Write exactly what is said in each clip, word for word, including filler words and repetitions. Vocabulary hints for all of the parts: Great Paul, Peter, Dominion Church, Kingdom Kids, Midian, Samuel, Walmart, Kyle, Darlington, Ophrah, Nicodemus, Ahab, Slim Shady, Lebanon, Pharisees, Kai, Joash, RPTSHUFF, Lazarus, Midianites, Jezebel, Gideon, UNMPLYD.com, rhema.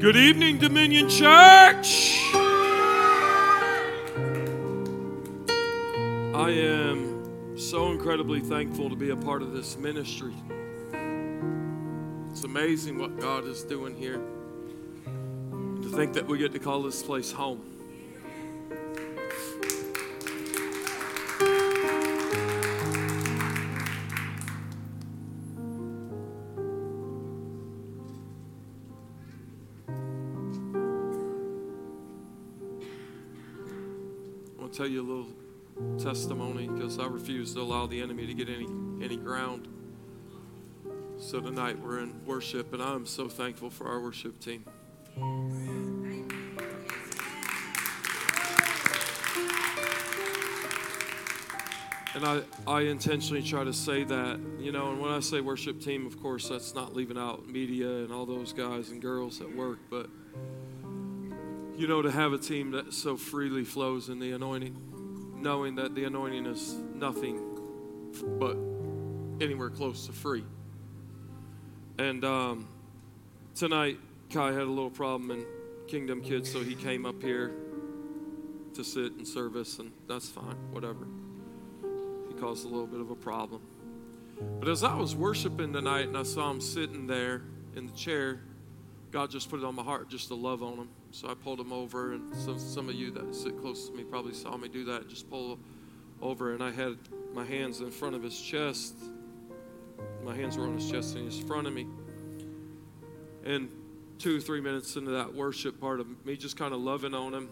Good evening, Dominion Church. I am so incredibly thankful to be a part of this ministry. It's amazing what God is doing here. To think that we get to call this place home. Tell you a little testimony, because I refuse to allow the enemy to get any any ground. So tonight we're in worship, and I'm so thankful for our worship team. And I, I intentionally try to say that, you know, and when I say worship team, of course, that's not leaving out media and all those guys and girls at work, but you know, to have a team that so freely flows in the anointing, knowing that the anointing is nothing but anywhere close to free. And um, tonight, Kai had a little problem in Kingdom Kids, so he came up here to sit in service, and that's fine, whatever. He caused a little bit of a problem. But as I was worshiping tonight and I saw him sitting there in the chair, God just put it on my heart just to love on him. So I pulled him over, and some, some of you that sit close to me probably saw me do that, just pull over, and I had my hands in front of his chest. My hands were on his chest, and he was in front of me. And two, three minutes into that worship part of me just kind of loving on him,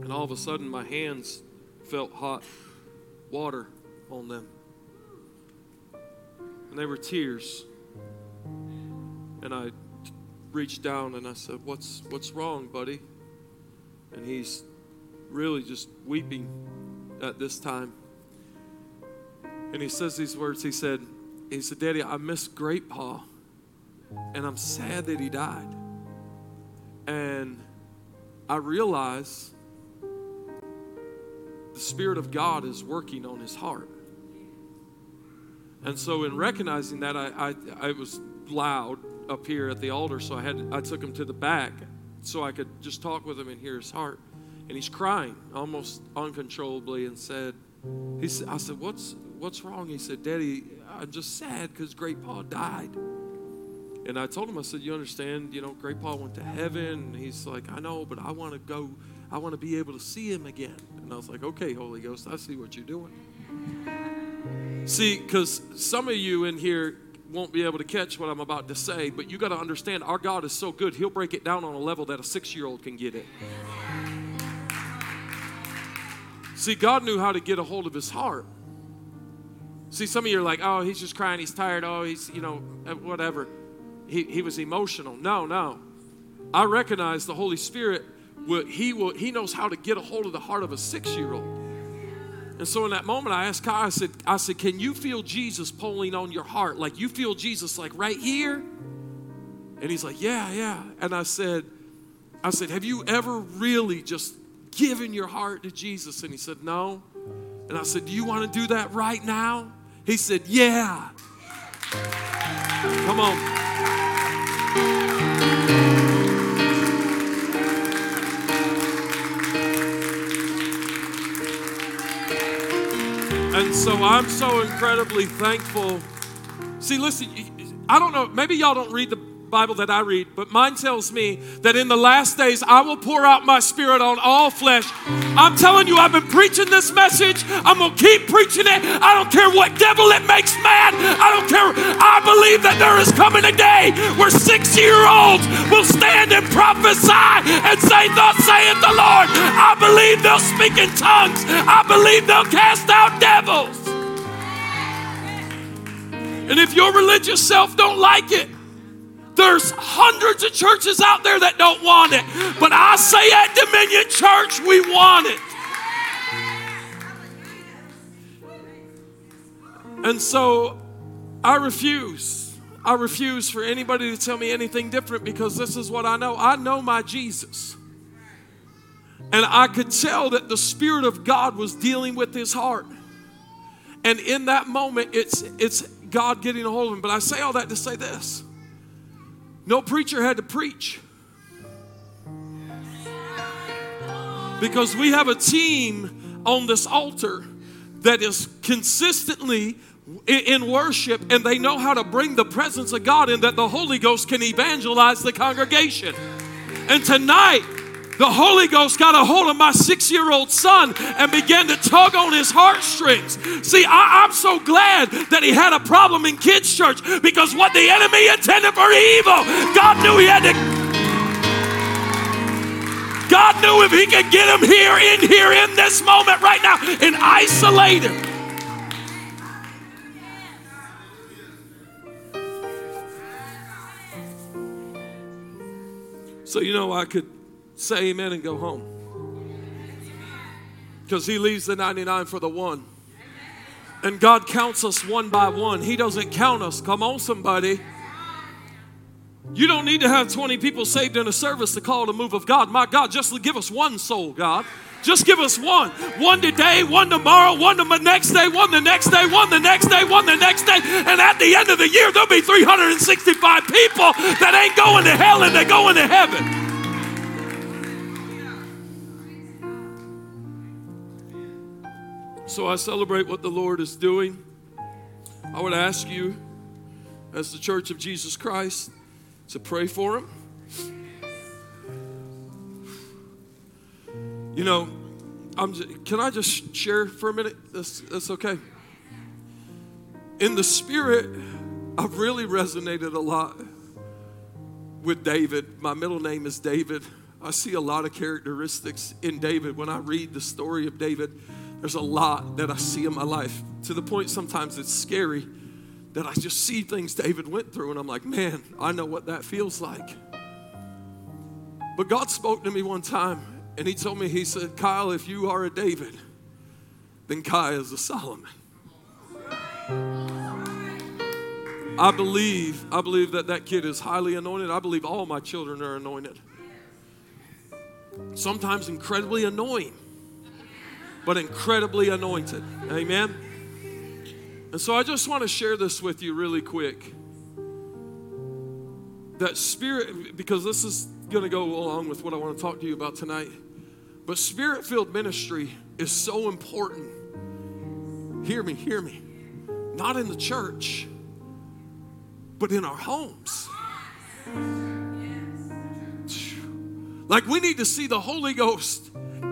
and all of a sudden my hands felt hot water on them. And they were tears. And I reached down and I said, what's what's wrong, buddy? And he's really just weeping at this time, and he says these words. He said he said, Daddy, I miss Great Paul, and I'm sad that he died, and I realize the Spirit of God is working on his heart. And so in recognizing that, I, I, I was loud up here at the altar, so I had I took him to the back so I could just talk with him and hear his heart. And he's crying almost uncontrollably, and said, he said, I said, what's what's wrong? He said, Daddy, I'm just sad because Great Paul died. And I told him, I said, you understand, you know, Great Paul went to heaven. And he's like, I know, but I want to go, I want to be able to see him again. And I was like, okay, Holy Ghost, I see what you're doing. See, because some of you in here won't be able to catch what I'm about to say, but you got to understand, our God is so good, he'll break it down on a level that a six-year-old can get it. See, God knew how to get a hold of his heart. See, some of you are like, oh, he's just crying, he's tired, oh, he's, you know, whatever. He he was emotional. No, no. I recognize the Holy Spirit, will, he will, he knows how to get a hold of the heart of a six-year-old. And so in that moment, I asked Kai, I said, I said, can you feel Jesus pulling on your heart? Like, you feel Jesus, like, right here? And he's like, yeah, yeah. And I said, I said, have you ever really just given your heart to Jesus? And he said, no. And I said, do you want to do that right now? He said, yeah. Come on. And so I'm so incredibly thankful. See, listen, I don't know, maybe y'all don't read the Bible that I read, but mine tells me that in the last days, I will pour out my Spirit on all flesh. I'm telling you, I've been preaching this message. I'm going to keep preaching it. I don't care what devil it makes mad. I don't care. I believe that there is coming a day where six-year-olds will stand and prophesy and say, thus saith the Lord. I believe they'll speak in tongues. I believe they'll cast out devils. And if your religious self don't like it, there's hundreds of churches out there that don't want it. But I say at Dominion Church, we want it. And so I refuse. I refuse for anybody to tell me anything different, because this is what I know. I know my Jesus. And I could tell that the Spirit of God was dealing with his heart. And in that moment, it's, it's God getting a hold of him. But I say all that to say this. No preacher had to preach. Because we have a team on this altar that is consistently in worship, and they know how to bring the presence of God in, that the Holy Ghost can evangelize the congregation. And tonight, the Holy Ghost got a hold of my six-year-old son and began to tug on his heartstrings. See, I, I'm so glad that he had a problem in kids' church, because what the enemy intended for evil, God knew he had to. God knew if he could get him here, in here, in this moment right now, and isolate him. So, you know, I could say amen and go home, because he leaves the ninety-nine for the one. And God counts us one by one. He doesn't count us. Come on, somebody. You don't need to have twenty people saved in a service to call the move of God. My God, just give us one soul, God. Just give us one. One today, one tomorrow, one the next day, one the next day, one the next day, one the next day. And at the end of the year, there'll be three hundred sixty-five people that ain't going to hell, and they're going to heaven. So I celebrate what the Lord is doing. I would ask you, as the Church of Jesus Christ, to pray for him. You know, I'm just, can I just share for a minute? That's, that's okay. In the spirit, I've really resonated a lot with David. My middle name is David. I see a lot of characteristics in David. When I read the story of David, there's a lot that I see in my life, to the point sometimes it's scary that I just see things David went through, and I'm like, man, I know what that feels like. But God spoke to me one time, and he told me, he said, Kyle, if you are a David, then Kai is a Solomon. I believe, I believe that that kid is highly anointed. I believe all my children are anointed. Sometimes incredibly annoying, but incredibly anointed. Amen. And so I just want to share this with you really quick. That spirit, because this is going to go along with what I want to talk to you about tonight. But spirit-filled ministry is so important. Hear me, hear me. Not in the church, but in our homes. Like, we need to see the Holy Ghost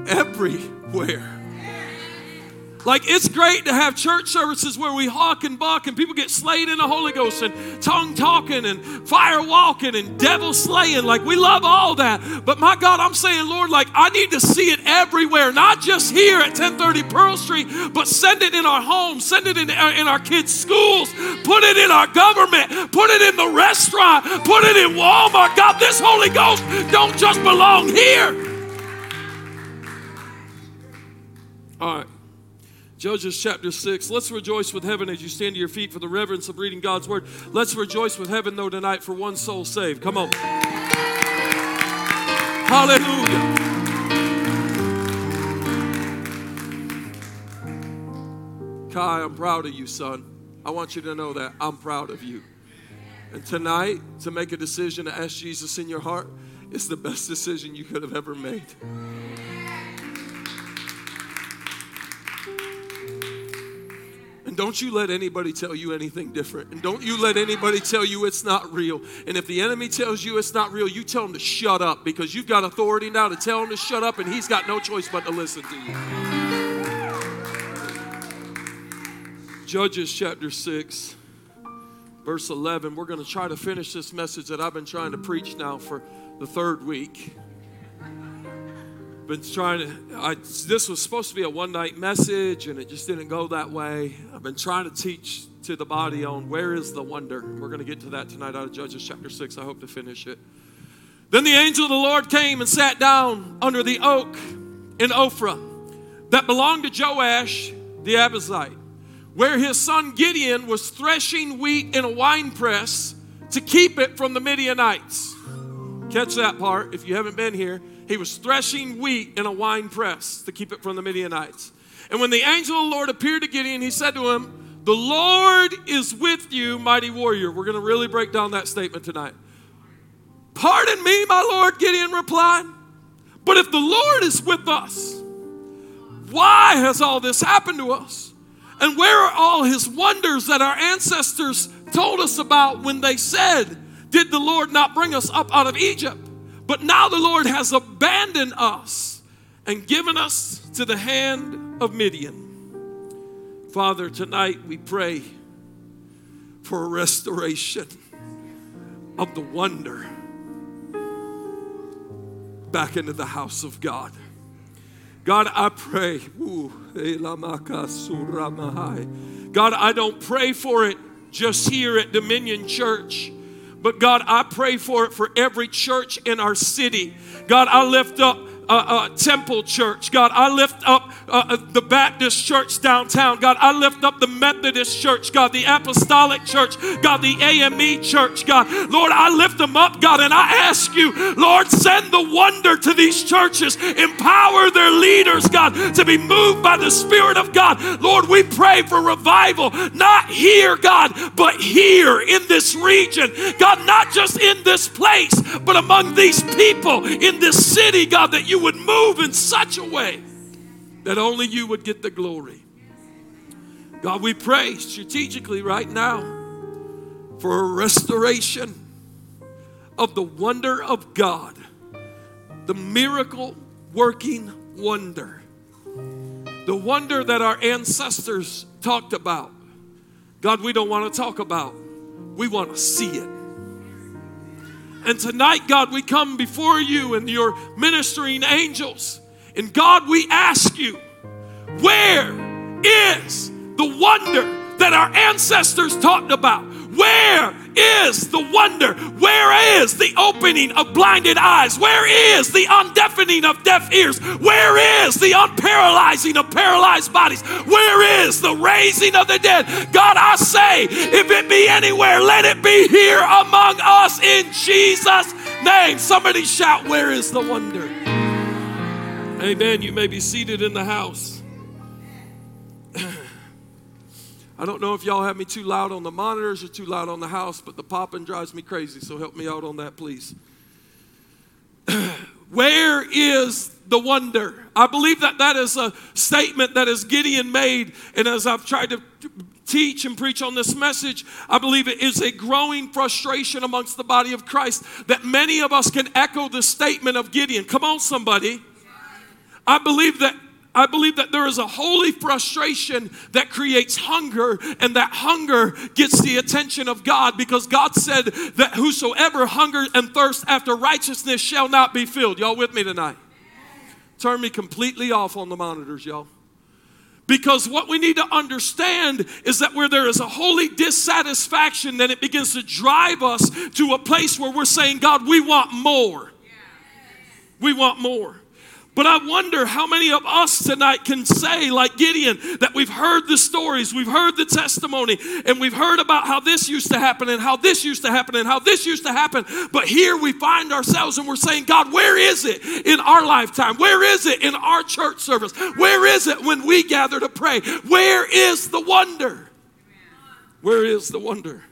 everywhere. Like, it's great to have church services where we hawk and buck and people get slayed in the Holy Ghost and tongue talking and fire walking and devil slaying. Like, we love all that. But my God, I'm saying, Lord, like, I need to see it everywhere. Not just here at ten thirty Pearl Street, but send it in our homes. Send it in our, in our kids' schools. Put it in our government. Put it in the restaurant. Put it in Walmart. God, this Holy Ghost don't just belong here. All right. Judges chapter six. Let's rejoice with heaven as you stand to your feet for the reverence of reading God's word. Let's rejoice with heaven, though, tonight for one soul saved. Come on. Hallelujah. Kai, I'm proud of you, son. I want you to know that. I'm proud of you. And tonight, to make a decision to ask Jesus in your heart is the best decision you could have ever made. And don't you let anybody tell you anything different. And don't you let anybody tell you it's not real. And if the enemy tells you it's not real, you tell him to shut up, because you've got authority now to tell him to shut up, and he's got no choice but to listen to you. Judges chapter six, verse eleven. We're going to try to finish this message that I've been trying to preach now for the third week. Been trying to, I, this was supposed to be a one-night message, and it just didn't go that way. I've been trying to teach to the body on where is the wonder. We're going to get to that tonight out of Judges chapter six. I hope to finish it. Then the angel of the Lord came and sat down under the oak in Ophrah that belonged to Joash the Abbazite, where his son Gideon was threshing wheat in a winepress to keep it from the Midianites. Catch that part if you haven't been here. He was threshing wheat in a wine press to keep it from the Midianites. And when the angel of the Lord appeared to Gideon, he said to him, "The Lord is with you, mighty warrior." We're going to really break down that statement tonight. "Pardon me, my Lord," Gideon replied, But if the Lord is with us, why has all this happened to us? And where are all his wonders that our ancestors told us about when they said, did the Lord not bring us up out of Egypt? But now the Lord has abandoned us and given us to the hand of Midian. Father, tonight we pray for a restoration of the wonder back into the house of God. God, I pray. God, I don't pray for it just here at Dominion Church, but God, I pray for it for every church in our city. God, I lift up Uh, uh, Temple Church. God, I lift up uh, the Baptist Church downtown. God, I lift up the Methodist Church. God, the Apostolic Church. God, the A M E Church. God, Lord, I lift them up, God, and I ask you, Lord, send the wonder to these churches. Empower their leaders, God, to be moved by the Spirit of God. Lord, we pray for revival, not here, God, but here in this region. God, not just in this place, but among these people in this city, God, that you You would move in such a way that only you would get the glory. God, we pray strategically right now for a restoration of the wonder of God, the miracle working wonder, the wonder that our ancestors talked about. God, we don't want to talk about, we want to see it. And tonight, God, we come before you and your ministering angels. And God, we ask you, where is the wonder that our ancestors talked about? Where is the wonder? Where is the opening of blinded eyes? Where is the undeafening of deaf ears? Where is the unparalyzing of paralyzed bodies? Where is the raising of the dead? God, I say, if it be anywhere, let it be here among us in Jesus' name. Somebody shout, where is the wonder? Amen. You may be seated in the house. I don't know if y'all have me too loud on the monitors or too loud on the house, but the popping drives me crazy, so help me out on that, please. Where is the wonder? I believe that that is a statement that as Gideon made, and as I've tried to teach and preach on this message, I believe it is a growing frustration amongst the body of Christ that many of us can echo the statement of Gideon. Come on, somebody. I believe that I believe that there is a holy frustration that creates hunger, and that hunger gets the attention of God, because God said that whosoever hungers and thirsts after righteousness shall not be filled. Y'all with me tonight? Turn me completely off on the monitors, y'all. Because what we need to understand is that where there is a holy dissatisfaction, then it begins to drive us to a place where we're saying, God, we want more. We want more. But I wonder how many of us tonight can say, like Gideon, that we've heard the stories, we've heard the testimony, and we've heard about how this used to happen and how this used to happen and how this used to happen. But here we find ourselves and we're saying, God, where is it in our lifetime? Where is it in our church service? Where is it when we gather to pray? Where is the wonder? Where is the wonder?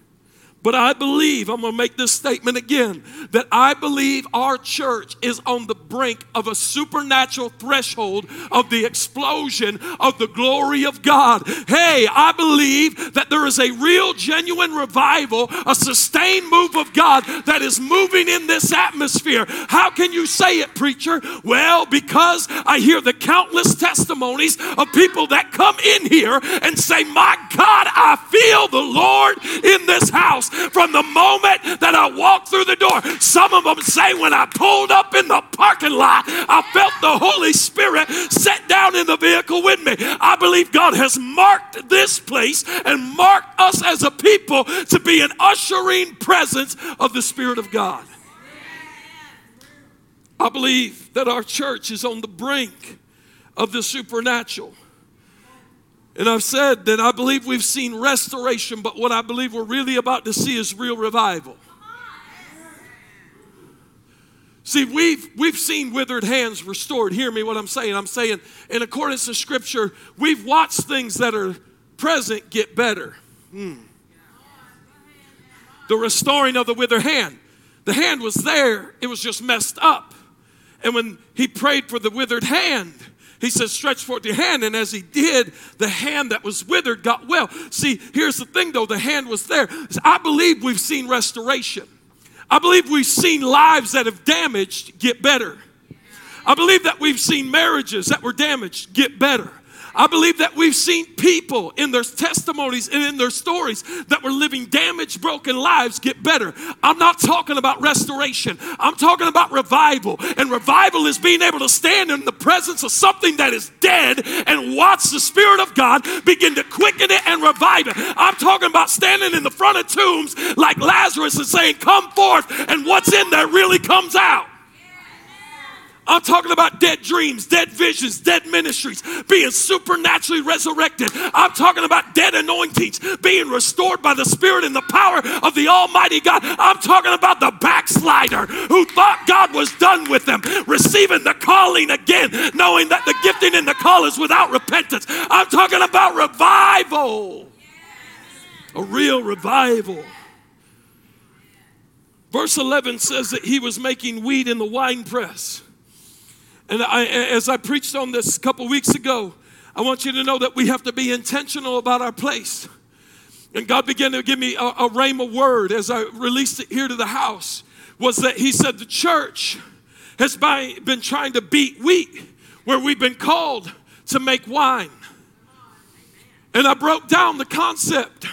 But I believe, I'm going to make this statement again, that I believe our church is on the brink of a supernatural threshold of the explosion of the glory of God. Hey, I believe that there is a real, genuine revival, a sustained move of God that is moving in this atmosphere. How can you say it, preacher? Well, because I hear the countless testimonies of people that come in here and say, my God, I feel the Lord in this house. From the moment that I walked through the door, some of them say, when I pulled up in the parking lot, I felt the Holy Spirit sit down in the vehicle with me. I believe God has marked this place and marked us as a people to be an ushering presence of the Spirit of God. I believe that our church is on the brink of the supernatural. And I've said that I believe we've seen restoration, but what I believe we're really about to see is real revival. See, we've we've seen withered hands restored. Hear me what I'm saying. I'm saying, in accordance to Scripture, we've watched things that are present get better. Mm. The restoring of the withered hand. The hand was there. It was just messed up. And when he prayed for the withered hand, he says, stretch forth your hand. And as he did, the hand that was withered got well. See, here's the thing, though. The hand was there. I believe we've seen restoration. I believe we've seen lives that have damaged get better. I believe that we've seen marriages that were damaged get better. I believe that we've seen people in their testimonies and in their stories that were living damaged, broken lives get better. I'm not talking about restoration. I'm talking about revival. And revival is being able to stand in the presence of something that is dead and watch the Spirit of God begin to quicken it and revive it. I'm talking about standing in the front of tombs like Lazarus and saying, come forth, and what's in there really comes out. I'm talking about dead dreams, dead visions, dead ministries being supernaturally resurrected. I'm talking about dead anointings being restored by the Spirit and the power of the Almighty God. I'm talking about the backslider who thought God was done with them, receiving the calling again, knowing that the gifting and the call is without repentance. I'm talking about revival, a real revival. Verse eleven says that he was making wheat in the winepress. And I, as I preached on this a couple weeks ago, I want you to know that we have to be intentional about our place. And God began to give me a, a rhema word as I released it here to the house, was that he said the church has by, been trying to beat wheat where we've been called to make wine. And I broke down the concept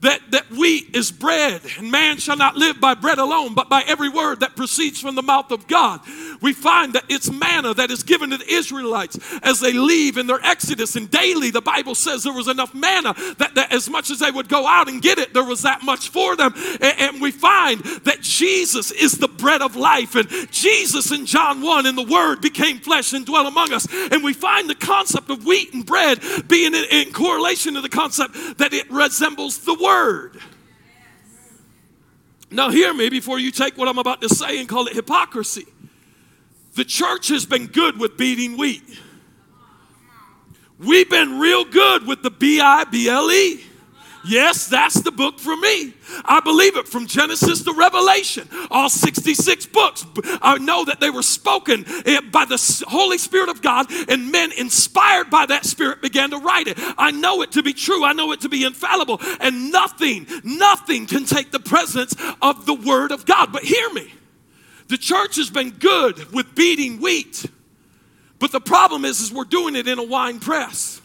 that, that wheat is bread, and man shall not live by bread alone, but by every word that proceeds from the mouth of God. We find that it's manna that is given to the Israelites as they leave in their exodus. And daily, the Bible says there was enough manna that, that as much as they would go out and get it, there was that much for them. And, and we find that Jesus is the bread of life. And Jesus in John one, and the Word became flesh and dwelt among us. And we find the concept of wheat and bread being in, in correlation to the concept that it resembles the Word. Word. Now hear me before you take what I'm about to say and call it hypocrisy. The church has been good with beating wheat. We've been real good with the B I B L E. Yes, that's the book for me. I believe it from Genesis to Revelation. All sixty-six books, I know that they were spoken by the Holy Spirit of God, and men inspired by that Spirit began to write it. I know it to be true. I know it to be infallible. And nothing, nothing can take the presence of the Word of God. But hear me. The church has been good with beating wheat. But the problem is, is we're doing it in a wine press.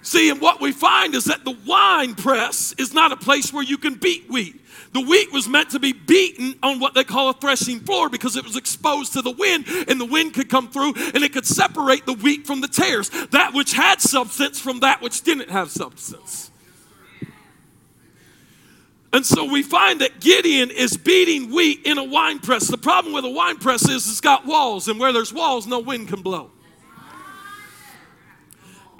See, and what we find is that the wine press is not a place where you can beat wheat. The wheat was meant to be beaten on what they call a threshing floor because it was exposed to the wind, and the wind could come through and it could separate the wheat from the tares, that which had substance from that which didn't have substance. And so we find that Gideon is beating wheat in a wine press. The problem with a wine press is it's got walls, and where there's walls, no wind can blow.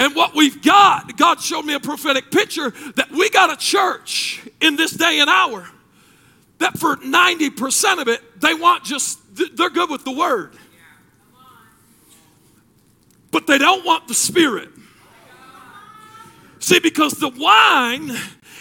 And what we've got, God showed me a prophetic picture that we got a church in this day and hour that for ninety percent of it, they want just, they're good with the Word. But they don't want the Spirit. See, because the wine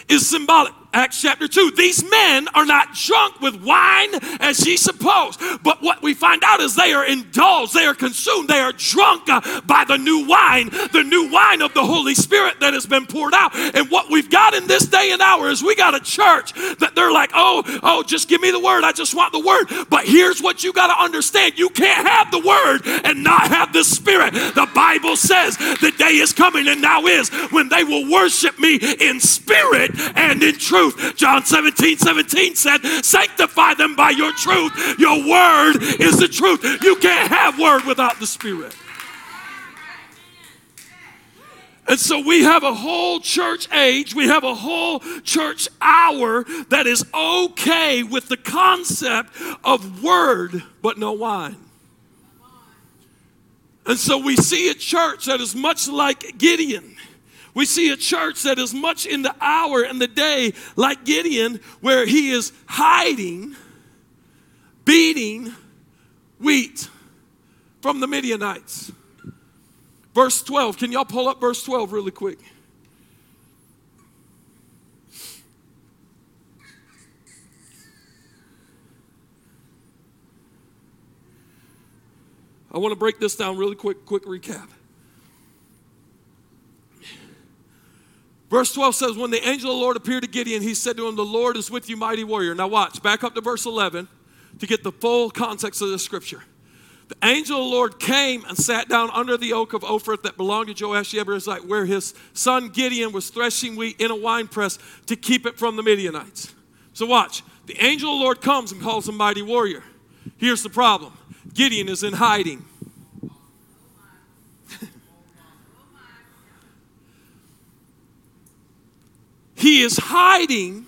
is symbolic. Acts chapter two, these men are not drunk with wine as ye suppose, but what we find out is they are indulged, they are consumed, they are drunk by the new wine, the new wine of the Holy Spirit that has been poured out. And what we've got in this day and hour is we got a church that they're like, oh, oh, just give me the Word, I just want the Word. But here's what you got to understand, you can't have the Word and not have the Spirit. The Bible says the day is coming, and now is, when they will worship me in spirit and in truth. John seventeen seventeen said, sanctify them by your truth. Your Word is the truth. You can't have Word without the Spirit. And so we have a whole church age, we have a whole church hour that is okay with the concept of Word but no wine. And so we see a church that is much like Gideon. We see a church that is much in the hour and the day like Gideon, where he is hiding, beating wheat from the Midianites. Verse twelve. Can y'all pull up verse twelve really quick? I want to break this down really quick, quick recap. Verse twelve says, when the angel of the Lord appeared to Gideon, he said to him, the Lord is with you, mighty warrior. Now watch, back up to verse eleven to get the full context of this scripture. The angel of the Lord came and sat down under the oak of Ophrah that belonged to Joash the Jezreelite, where his son Gideon was threshing wheat in a winepress to keep it from the Midianites. So watch, the angel of the Lord comes and calls him mighty warrior. Here's the problem. Gideon is in hiding. He is hiding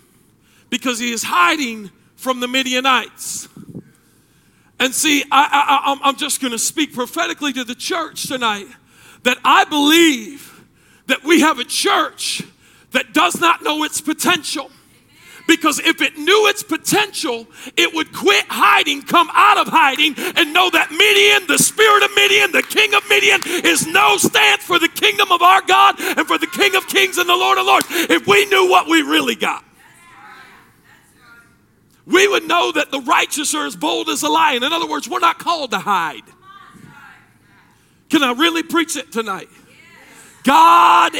because he is hiding from the Midianites. And see, I, I, I'm just going to speak prophetically to the church tonight that I believe that we have a church that does not know its potential. Because if it knew its potential, it would quit hiding, come out of hiding, and know that Midian, the spirit of Midian, the king of Midian, is no stance for the kingdom of our God and for the King of Kings and the Lord of Lords. If we knew what we really got, we would know that the righteous are as bold as a lion. In other words, we're not called to hide. Can I really preach it tonight? God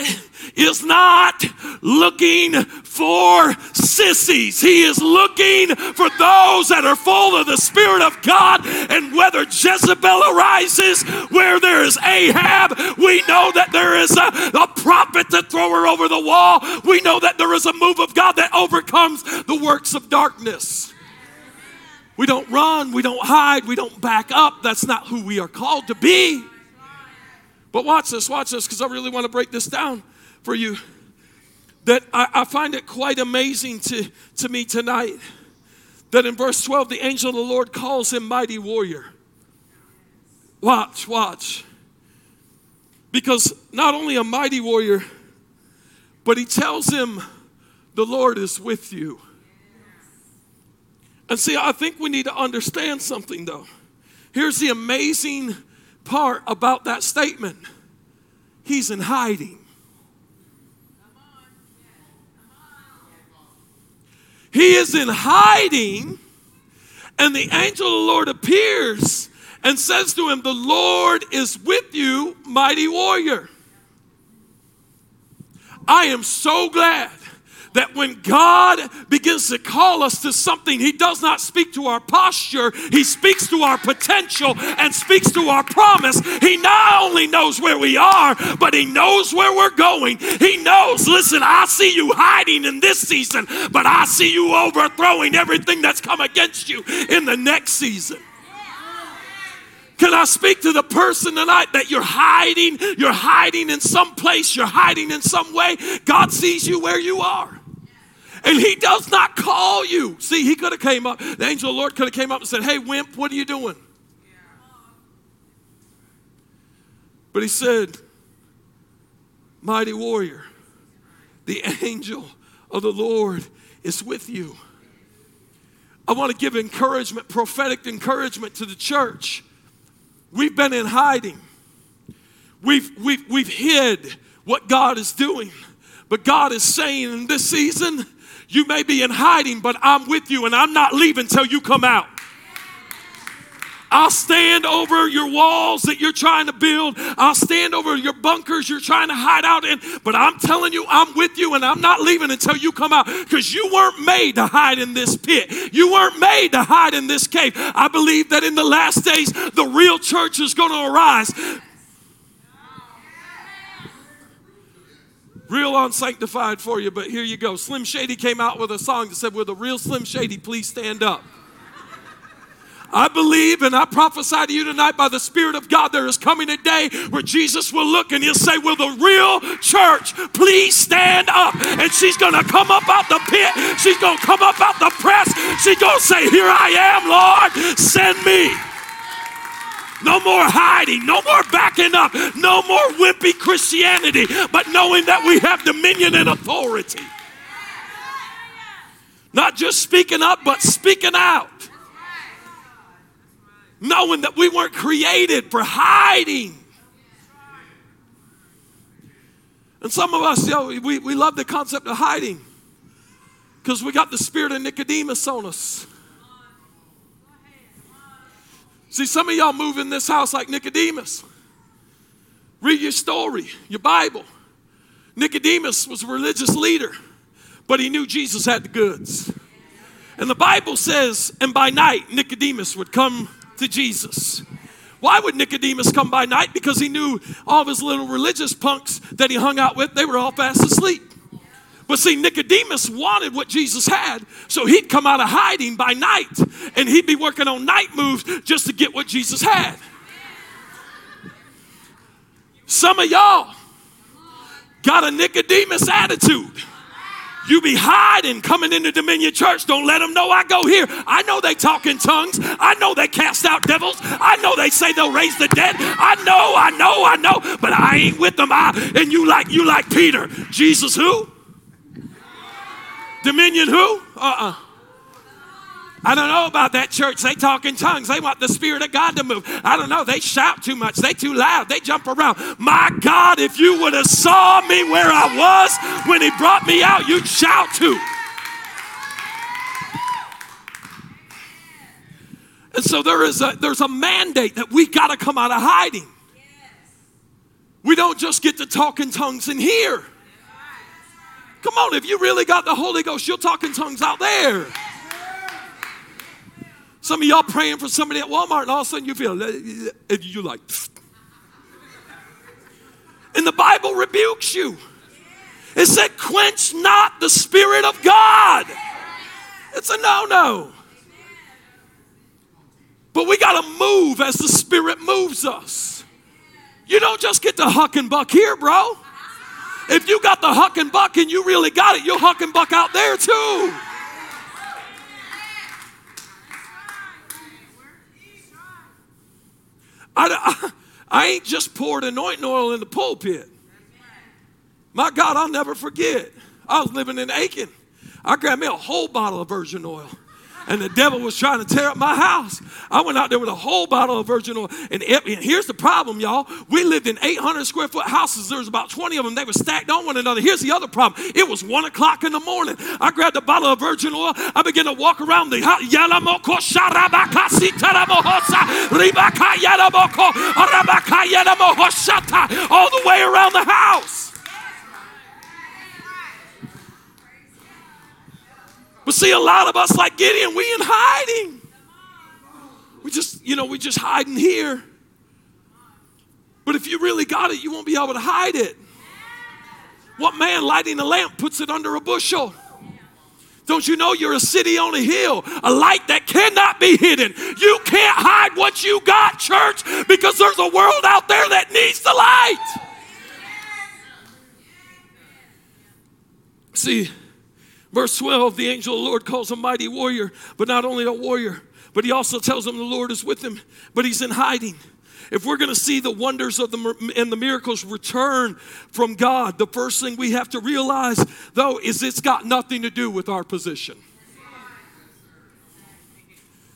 is not looking for sissies. He is looking for those that are full of the Spirit of God. And whether Jezebel arises, where there is Ahab, we know that there is a, a prophet to throw her over the wall. We know that there is a move of God that overcomes the works of darkness. We don't run, we don't hide, we don't back up. That's not who we are called to be. But watch this, watch this, because I really want to break this down for you. That I, I find it quite amazing to, to me tonight that in verse twelve, the angel of the Lord calls him mighty warrior. Watch, watch. Because not only a mighty warrior, but he tells him the Lord is with you. And see, I think we need to understand something though. Here's the amazing part about that statement. He's in hiding. He is in hiding, and the angel of the Lord appears and says to him, the Lord is with you, mighty warrior. I am so glad that when God begins to call us to something, he does not speak to our posture. He speaks to our potential and speaks to our promise. He not only knows where we are, but he knows where we're going. He knows, listen, I see you hiding in this season, but I see you overthrowing everything that's come against you in the next season. Can I speak to the person tonight that you're hiding, you're hiding in some place, you're hiding in some way? God sees you where you are. And he does not call you. See, he could have came up. The angel of the Lord could have came up and said, hey, wimp, what are you doing? But he said, mighty warrior, the angel of the Lord is with you. I want to give encouragement, prophetic encouragement to the church. We've been in hiding. We've, we've, we've hid what God is doing. But God is saying in this season, you may be in hiding, but I'm with you, and I'm not leaving till you come out. I'll stand over your walls that you're trying to build. I'll stand over your bunkers you're trying to hide out in. But I'm telling you, I'm with you, and I'm not leaving until you come out. Because you weren't made to hide in this pit. You weren't made to hide in this cave. I believe that in the last days, the real church is going to arise. Real unsanctified for you, but here you go. Slim Shady came out with a song that said, "Will the real Slim Shady please stand up?" I believe and I prophesy to you tonight by the Spirit of God, there is coming a day where Jesus will look and he'll say, will the real church please stand up? And she's going to come up out the pit. She's going to come up out the press. She's going to say, here I am, Lord, send me. No more hiding, no more backing up, no more wimpy Christianity, but knowing that we have dominion and authority. Not just speaking up, but speaking out. Knowing that we weren't created for hiding. And some of us, you know, we, we love the concept of hiding because we got the spirit of Nicodemus on us. See, some of y'all move in this house like Nicodemus. Read your story, your Bible. Nicodemus was a religious leader, but he knew Jesus had the goods. And the Bible says, and by night, Nicodemus would come to Jesus. Why would Nicodemus come by night? Because he knew all of his little religious punks that he hung out with, they were all fast asleep. But see, Nicodemus wanted what Jesus had, so he'd come out of hiding by night, and he'd be working on night moves just to get what Jesus had. Some of y'all got a Nicodemus attitude. You be hiding, coming into Dominion Church. Don't let them know I go here. I know they talk in tongues. I know they cast out devils. I know they say they'll raise the dead. I know, I know, I know, but I ain't with them. I, and you like, you like Peter. Jesus who? Dominion who? Uh-uh. I don't know about that church. They talk in tongues. They want the Spirit of God to move. I don't know. They shout too much. They too loud. They jump around. My God, if you would have saw me where I was when he brought me out, you'd shout too. And so there is a, there's a mandate that we got to come out of hiding. We don't just get to talk in tongues in here. Come on, if you really got the Holy Ghost, you'll talk in tongues out there. Some of y'all praying for somebody at Walmart, and all of a sudden you feel, and you like, pfft. And the Bible rebukes you. It said, quench not the Spirit of God. It's a no-no. But we got to move as the Spirit moves us. You don't just get to huck and buck here, bro. If you got the huck and buck and you really got it, you'll huck and buck out there too. I, I, I ain't just poured anointing oil in the pulpit. My God, I'll never forget. I was living in Aiken. I grabbed me a whole bottle of virgin oil. And the devil was trying to tear up my house. I went out there with a whole bottle of virgin oil. And, it, and here's the problem, y'all. We lived in eight hundred square foot houses. There was about twenty of them. They were stacked on one another. Here's the other problem. It was one o'clock in the morning. I grabbed a bottle of virgin oil. I began to walk around the house. All the way around the house. But see, a lot of us, like Gideon, we in hiding. We just, you know, we just hiding here. But if you really got it, you won't be able to hide it. What man lighting a lamp puts it under a bushel? Don't you know you're a city on a hill, a light that cannot be hidden? You can't hide what you got, church, because there's a world out there that needs the light. See, verse twelve, the angel of the Lord calls him mighty warrior, but not only a warrior, but he also tells him the Lord is with him, but he's in hiding. If we're going to see the wonders of the and the miracles return from God, the first thing we have to realize, though, is it's got nothing to do with our position.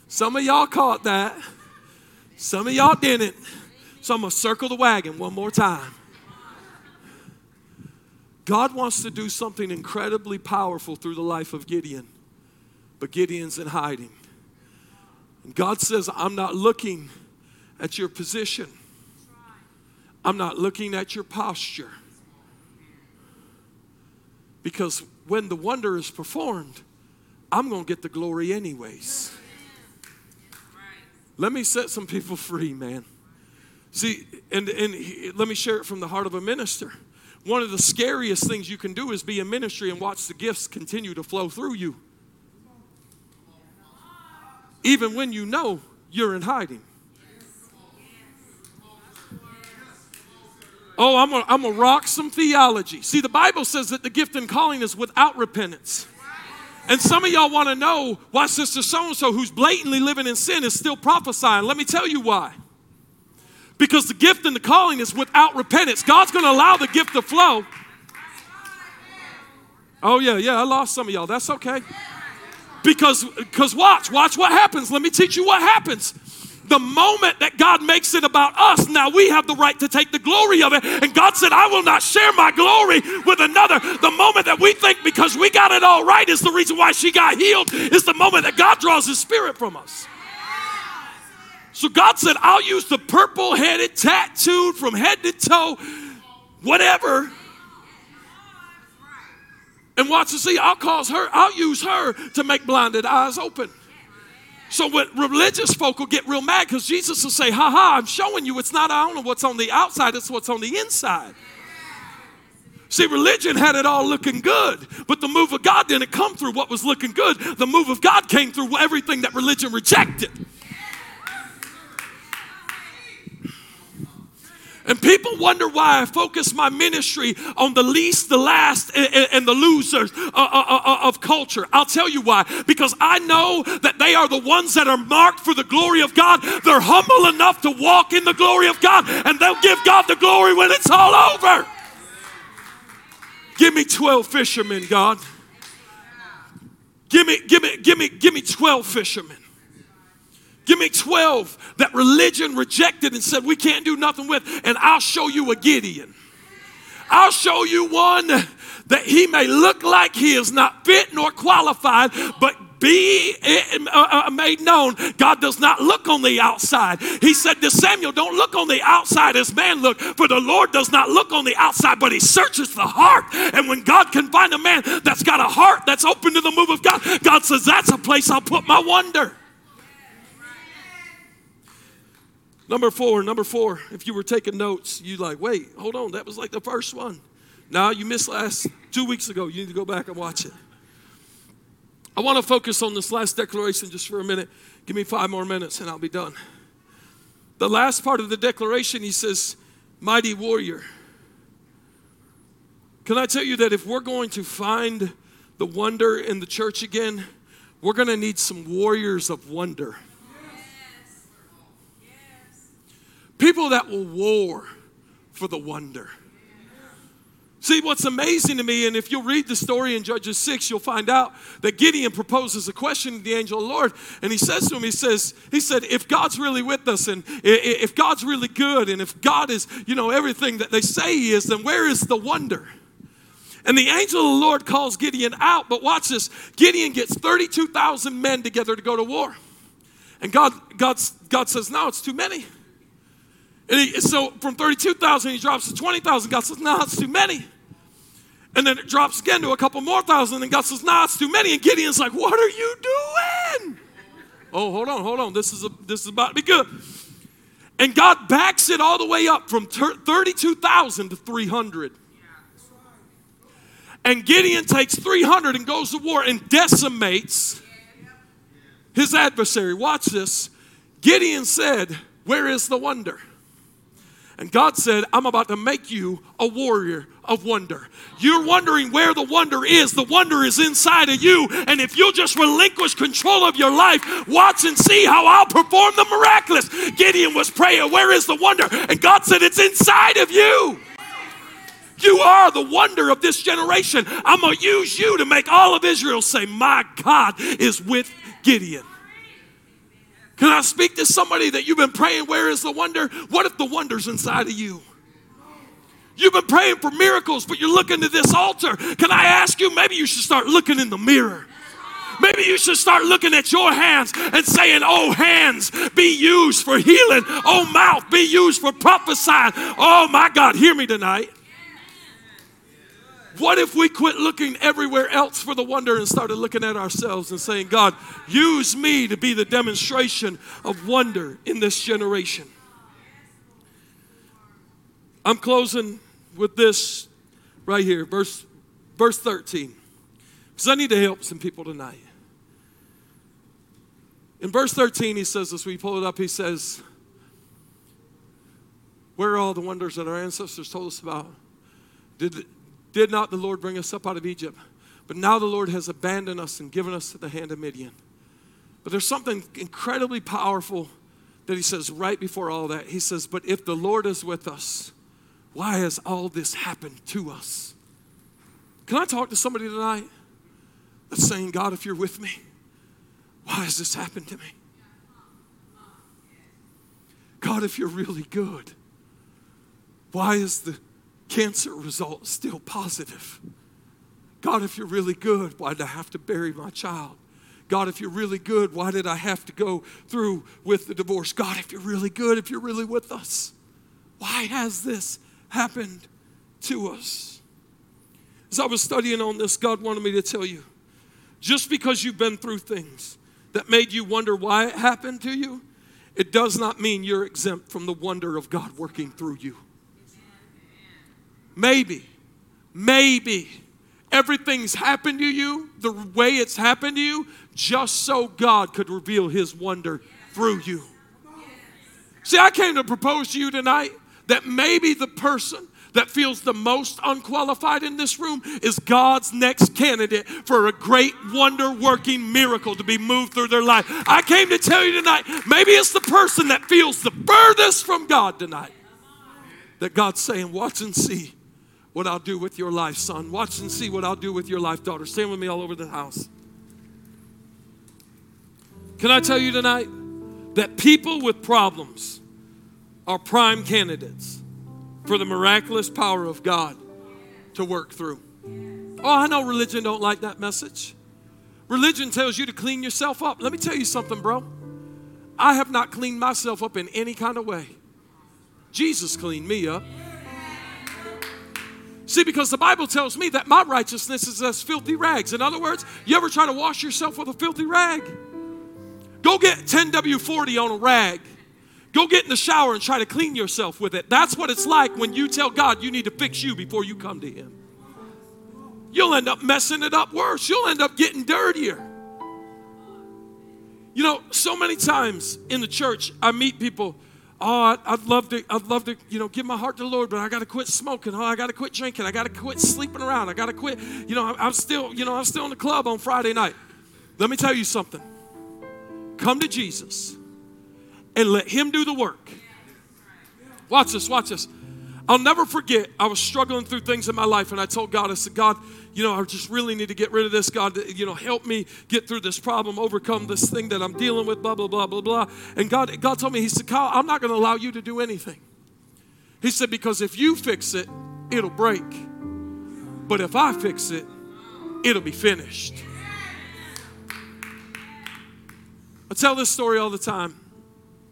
Some of y'all caught that. Some of y'all didn't. So I'm going to circle the wagon one more time. God wants to do something incredibly powerful through the life of Gideon. But Gideon's in hiding. And God says, I'm not looking at your position. I'm not looking at your posture. Because when the wonder is performed, I'm going to get the glory anyways. Let me set some people free, man. See, and, and he, let me share it from the heart of a minister. One of the scariest things you can do is be in ministry and watch the gifts continue to flow through you. Even when you know you're in hiding. Oh, I'm gonna, I'm gonna rock some theology. See, the Bible says that the gift and calling is without repentance. And some of y'all want to know why Sister So-and-so, who's blatantly living in sin, is still prophesying. Let me tell you why. Because the gift and the calling is without repentance. God's going to allow the gift to flow. Oh, yeah, yeah, I lost some of y'all. That's okay. Because, because watch, watch what happens. Let me teach you what happens. The moment that God makes it about us, now we have the right to take the glory of it. And God said, I will not share my glory with another. The moment that we think because we got it all right is the reason why she got healed is the moment that God draws his Spirit from us. So God said, I'll use the purple-headed, tattooed from head to toe, whatever. And watch and see, I'll cause her, I'll use her to make blinded eyes open. So when religious folk will get real mad because Jesus will say, ha ha, I'm showing you it's not I don't know what's on the outside, it's what's on the inside. See, religion had it all looking good, but the move of God didn't come through what was looking good. The move of God came through everything that religion rejected. And people wonder why I focus my ministry on the least, the last, and, and the losers of culture. I'll tell you why. Because I know that they are the ones that are marked for the glory of God. They're humble enough to walk in the glory of God, and they'll give God the glory when it's all over. Give me twelve fishermen, God. Give me, give me, give me, give me twelve fishermen. Give me twelve that religion rejected and said we can't do nothing with, and I'll show you a Gideon. I'll show you one that he may look like he is not fit nor qualified, but be made known. God does not look on the outside. He said to Samuel, don't look on the outside as man look, for the Lord does not look on the outside, but he searches the heart. And when God can find a man that's got a heart that's open to the move of God, God says, that's a place I'll put my wonder. Number four, number four, if you were taking notes, you like, wait, hold on, that was like the first one. No, you missed last two weeks ago. You need to go back and watch it. I want to focus on this last declaration just for a minute. Give me five more minutes and I'll be done. The last part of the declaration, he says, mighty warrior. Can I tell you that if we're going to find the wonder in the church again, we're going to need some warriors of wonder. People that will war for the wonder. See, what's amazing to me, and if you'll read the story in Judges six, you'll find out that Gideon proposes a question to the angel of the Lord, and he says to him, he says, he said, if God's really with us, and if God's really good, and if God is, you know, everything that they say he is, then where is the wonder? And the angel of the Lord calls Gideon out, but watch this. Gideon gets thirty-two thousand men together to go to war. And God, God, God says, no, it's too many. And he, so from thirty-two thousand, he drops to twenty thousand. God says, no, nah, it's too many. And then it drops again to a couple more thousand. And God says, no, nah, it's too many. And Gideon's like, what are you doing? Oh, hold on, hold on. This is, a, this is about to be good. And God backs it all the way up from thirty-two thousand to three hundred. And Gideon takes three hundred and goes to war and decimates his adversary. Watch this. Gideon said, where is the wonder? And God said, I'm about to make you a warrior of wonder. You're wondering where the wonder is. The wonder is inside of you. And if you'll just relinquish control of your life, watch and see how I'll perform the miraculous. Gideon was praying, where is the wonder? And God said, it's inside of you. You are the wonder of this generation. I'm going to use you to make all of Israel say, my God is with Gideon. Can I speak to somebody that you've been praying, where is the wonder? What if the wonder's inside of you? You've been praying for miracles, but you're looking to this altar. Can I ask you, maybe you should start looking in the mirror. Maybe you should start looking at your hands and saying, oh, hands, be used for healing. Oh, mouth, be used for prophesying. Oh, my God, hear me tonight. What if we quit looking everywhere else for the wonder and started looking at ourselves and saying, God, use me to be the demonstration of wonder in this generation? I'm closing with this right here, verse, verse thirteen, because I need to help some people tonight. In verse thirteen, he says this. We pull it up. He says, where are all the wonders that our ancestors told us about? Did it, Did not the Lord bring us up out of Egypt? But now the Lord has abandoned us and given us to the hand of Midian. But there's something incredibly powerful that he says right before all that. He says, but if the Lord is with us, why has all this happened to us? Can I talk to somebody tonight that's saying, God, if you're with me, why has this happened to me? God, if you're really good, why is the cancer results still positive? God, if you're really good, why'd I have to bury my child? God, if you're really good, why did I have to go through with the divorce? God, if you're really good, if you're really with us, why has this happened to us? As I was studying on this, God wanted me to tell you, just because you've been through things that made you wonder why it happened to you, it does not mean you're exempt from the wonder of God working through you. Maybe, maybe everything's happened to you the way it's happened to you just so God could reveal his wonder through you. See, I came to propose to you tonight that maybe the person that feels the most unqualified in this room is God's next candidate for a great wonder-working miracle to be moved through their life. I came to tell you tonight, maybe it's the person that feels the furthest from God tonight that God's saying, watch and see what I'll do with your life, son. Watch and see what I'll do with your life, daughter. Stand with me all over the house. Can I tell you tonight that people with problems are prime candidates for the miraculous power of God to work through? Oh, I know religion don't like that message. Religion tells you to clean yourself up. Let me tell you something, bro. I have not cleaned myself up in any kind of way. Jesus cleaned me up. See, because the Bible tells me that my righteousness is as filthy rags. In other words, you ever try to wash yourself with a filthy rag? Go get ten W forty on a rag. Go get in the shower and try to clean yourself with it. That's what it's like when you tell God you need to fix you before you come to him. You'll end up messing it up worse. You'll end up getting dirtier. You know, so many times in the church, I meet people, oh, I'd love to, I'd love to, you know, give my heart to the Lord, but I got to quit smoking. Oh, I got to quit drinking. I got to quit sleeping around. I got to quit, you know, I'm still, you know, I'm still in the club on Friday night. Let me tell you something. Come to Jesus and let him do the work. Watch this, watch this. I'll never forget, I was struggling through things in my life, and I told God, I said, God, you know, I just really need to get rid of this. God, you know, help me get through this problem, overcome this thing that I'm dealing with, blah, blah, blah, blah, blah. And God, God told me, he said, Kyle, I'm not going to allow you to do anything. He said, because if you fix it, it'll break. But if I fix it, it'll be finished. I tell this story all the time,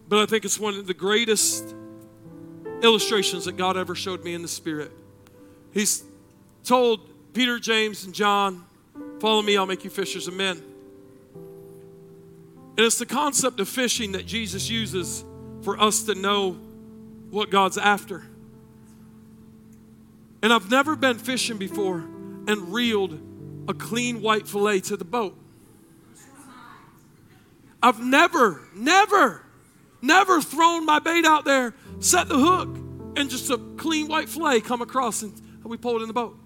but I think it's one of the greatest illustrations that God ever showed me in the Spirit. He's told Peter, James, and John, follow me, I'll make you fishers of men. And it's the concept of fishing that Jesus uses for us to know what God's after. And I've never been fishing before and reeled a clean white fillet to the boat. I've never, never, never thrown my bait out there, set the hook, and just a clean white fillet come across and we pull it in the boat.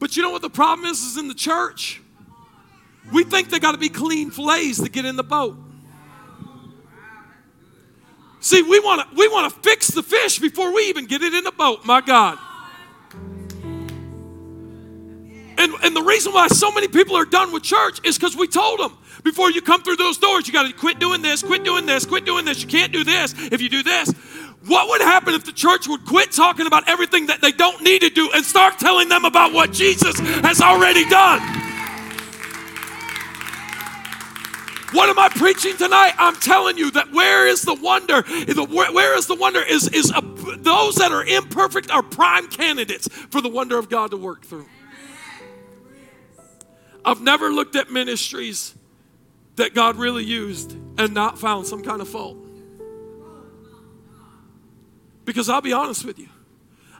But you know what the problem is, is in the church, we think they got to be clean fillets to get in the boat. See, we want to we want to fix the fish before we even get it in the boat, my God. And, and the reason why so many people are done with church is because we told them, before you come through those doors, you got to quit doing this, quit doing this, quit doing this. You can't do this if you do this. What would happen if the church would quit talking about everything that they don't need to do and start telling them about what Jesus has already done? What am I preaching tonight? I'm telling you that where is the wonder? Where is the wonder? Is, is a, those that are imperfect are prime candidates for the wonder of God to work through. I've never looked at ministries that God really used and not found some kind of fault. Because I'll be honest with you,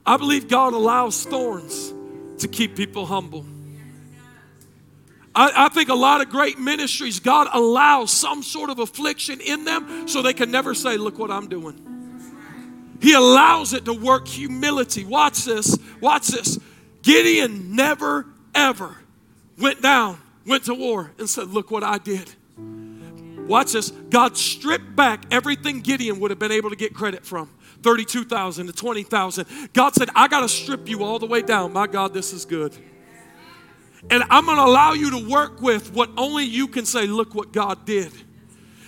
I believe God allows thorns to keep people humble. I, I think a lot of great ministries, God allows some sort of affliction in them so they can never say, look what I'm doing. He allows it to work humility. Watch this, watch this. Gideon never, ever went down, went to war, and said, look what I did. Watch this. God stripped back everything Gideon would have been able to get credit from, thirty-two thousand to twenty thousand. God said, I got to strip you all the way down. My God, this is good. And I'm going to allow you to work with what only you can say, look what God did.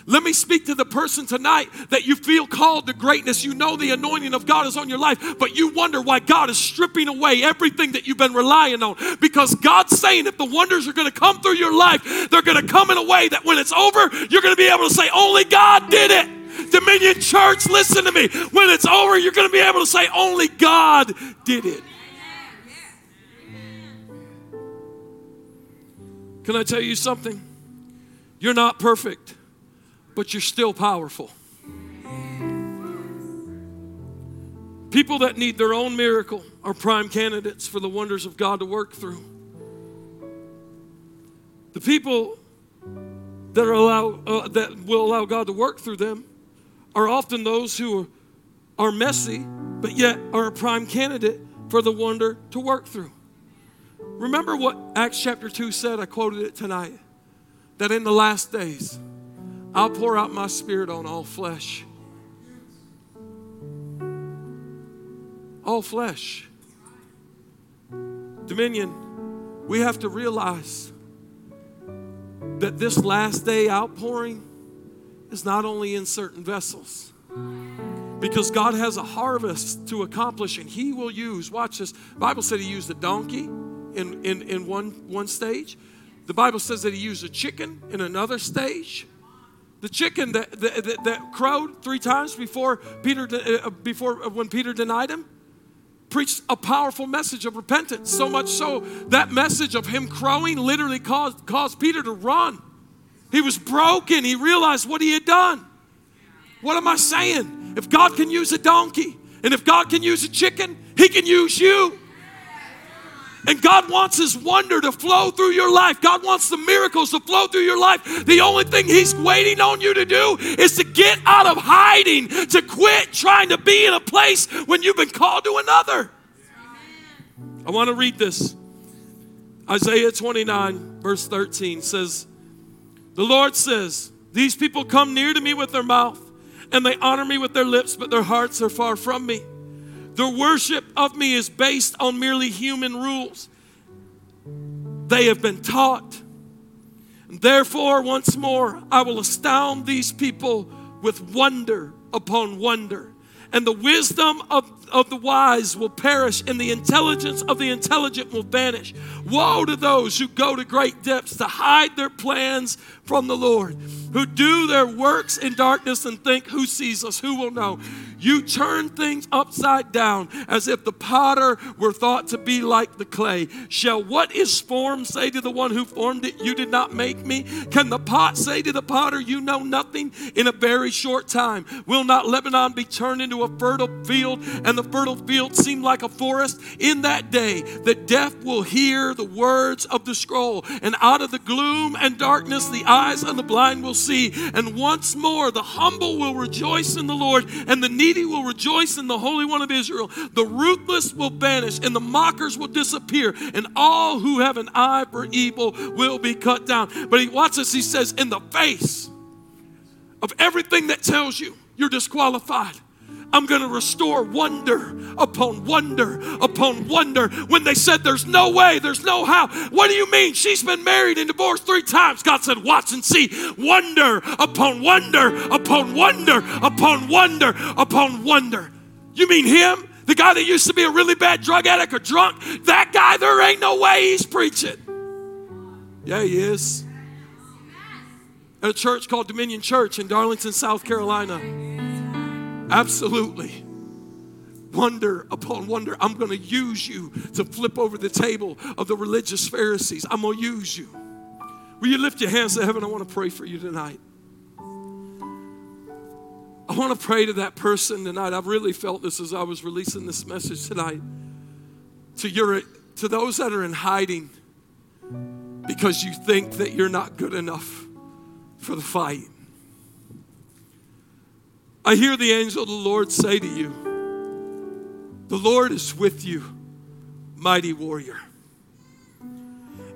Let me speak to the person tonight that you feel called to greatness. You know the anointing of God is on your life, but you wonder why God is stripping away everything that you've been relying on. Because God's saying if the wonders are going to come through your life, they're going to come in a way that when it's over, you're going to be able to say, only God did it. Dominion Church, listen to me. When it's over, you're going to be able to say, only God did it. Can I tell you something? You're not perfect, but you're still powerful. People that need their own miracle are prime candidates for the wonders of God to work through. The people that are allow, uh, that will allow God to work through them are often those who are, are messy, but yet are a prime candidate for the wonder to work through. Remember what Acts chapter two said, I quoted it tonight, that in the last days, I'll pour out my spirit on all flesh. All flesh. Dominion, we have to realize that this last day outpouring is not only in certain vessels. Because God has a harvest to accomplish and he will use, watch this, the Bible said he used a donkey. In, in, in one, one stage. The Bible says that he used a chicken in another stage. The chicken that, that, that crowed three times before Peter, before when Peter denied him, preached a powerful message of repentance. So much so, that message of him crowing literally caused, caused Peter to run. He was broken. He realized what he had done. What am I saying? If God can use a donkey, and if God can use a chicken, he can use you. And God wants his wonder to flow through your life. God wants the miracles to flow through your life. The only thing he's waiting on you to do is to get out of hiding, to quit trying to be in a place when you've been called to another. I want to read this. Isaiah twenty-nine, verse thirteen says, the Lord says, these people come near to me with their mouth, and they honor me with their lips, but their hearts are far from me. Their worship of me is based on merely human rules they have been taught. And therefore, once more, I will astound these people with wonder upon wonder. And the wisdom of, of the wise will perish, and the intelligence of the intelligent will vanish. Woe to those who go to great depths to hide their plans from the Lord, who do their works in darkness and think, who sees us? Who will know? You turn things upside down as if the potter were thought to be like the clay. Shall what is formed say to the one who formed it, you did not make me? Can the pot say to the potter, you know nothing? In a very short time, will not Lebanon be turned into a fertile field and the fertile field seem like a forest? In that day, the deaf will hear the words of the scroll, and out of the gloom and darkness, the eyes of the blind will see. And once more, the humble will rejoice in the Lord, and the needy will rejoice in the Holy One of Israel. The ruthless will vanish, and the mockers will disappear, and all who have an eye for evil will be cut down. But he watches this, he says, in the face of everything that tells you you're disqualified, I'm going to restore wonder upon wonder upon wonder. When they said there's no way, there's no how. What do you mean? She's been married and divorced three times. God said, watch and see. Wonder upon wonder upon wonder upon wonder upon wonder. You mean him? The guy that used to be a really bad drug addict or drunk? That guy, there ain't no way he's preaching. Yeah, he is. At a church called Dominion Church in Darlington, South Carolina. Absolutely. Wonder upon wonder. I'm going to use you to flip over the table of the religious Pharisees. I'm going to use you. Will you lift your hands to heaven? I want to pray for you tonight. I want to pray to that person tonight. I've really felt this as I was releasing this message tonight. To your, to those that are in hiding because you think that you're not good enough for the fight. I hear the angel of the Lord say to you, the Lord is with you, mighty warrior.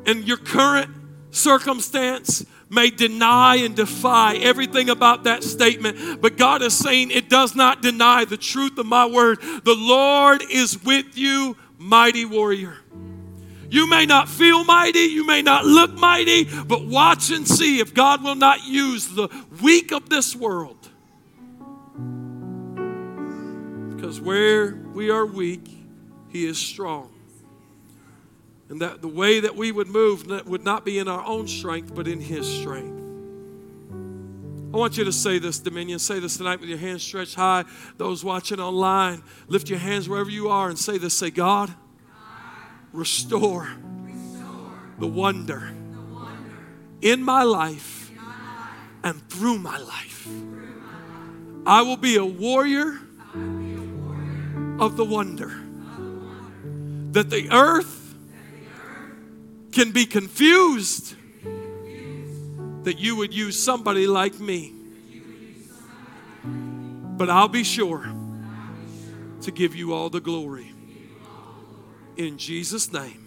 And your current circumstance may deny and defy everything about that statement, but God is saying it does not deny the truth of my word. The Lord is with you, mighty warrior. You may not feel mighty, you may not look mighty, but watch and see if God will not use the weak of this world. Because where we are weak, He is strong. And that the way that we would move would not be in our own strength, but in His strength. I want you to say this, Dominion. Say this tonight with your hands stretched high. Those watching online, lift your hands wherever you are and say this. Say, God, restore the wonder in my life and through my life. I will be a warrior of the wonder. That the earth can be confused. That you would use somebody like me. But I'll be sure to give you all the glory. In Jesus' name.